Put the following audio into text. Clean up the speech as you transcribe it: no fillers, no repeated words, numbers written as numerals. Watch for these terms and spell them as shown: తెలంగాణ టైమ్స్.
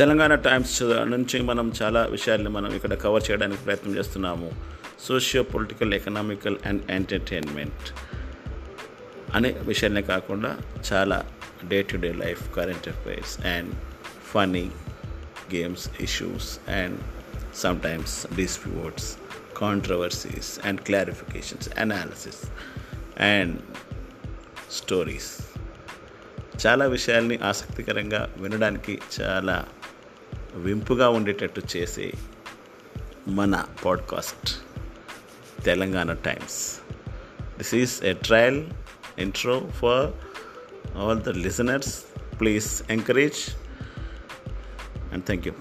తెలంగాణ టైమ్స్ నుంచి మనం చాలా విషయాల్ని మనం ఇక్కడ కవర్ చేయడానికి ప్రయత్నం చేస్తున్నాము. Socio political, economical and entertainment అనే విషయాలనే కాకుండా చాలా day to day life, current affairs and funny games, issues and sometimes disputes, controversies and clarifications, analysis and stories, చాలా విషయాల్ని ఆసక్తికరంగా వినడానికి చాలా వింపుగా ఉండేటట్టు చేసే మన podcast తెలంగాణ టైమ్స్. This is a trial intro for all the listeners. Please encourage and thank you.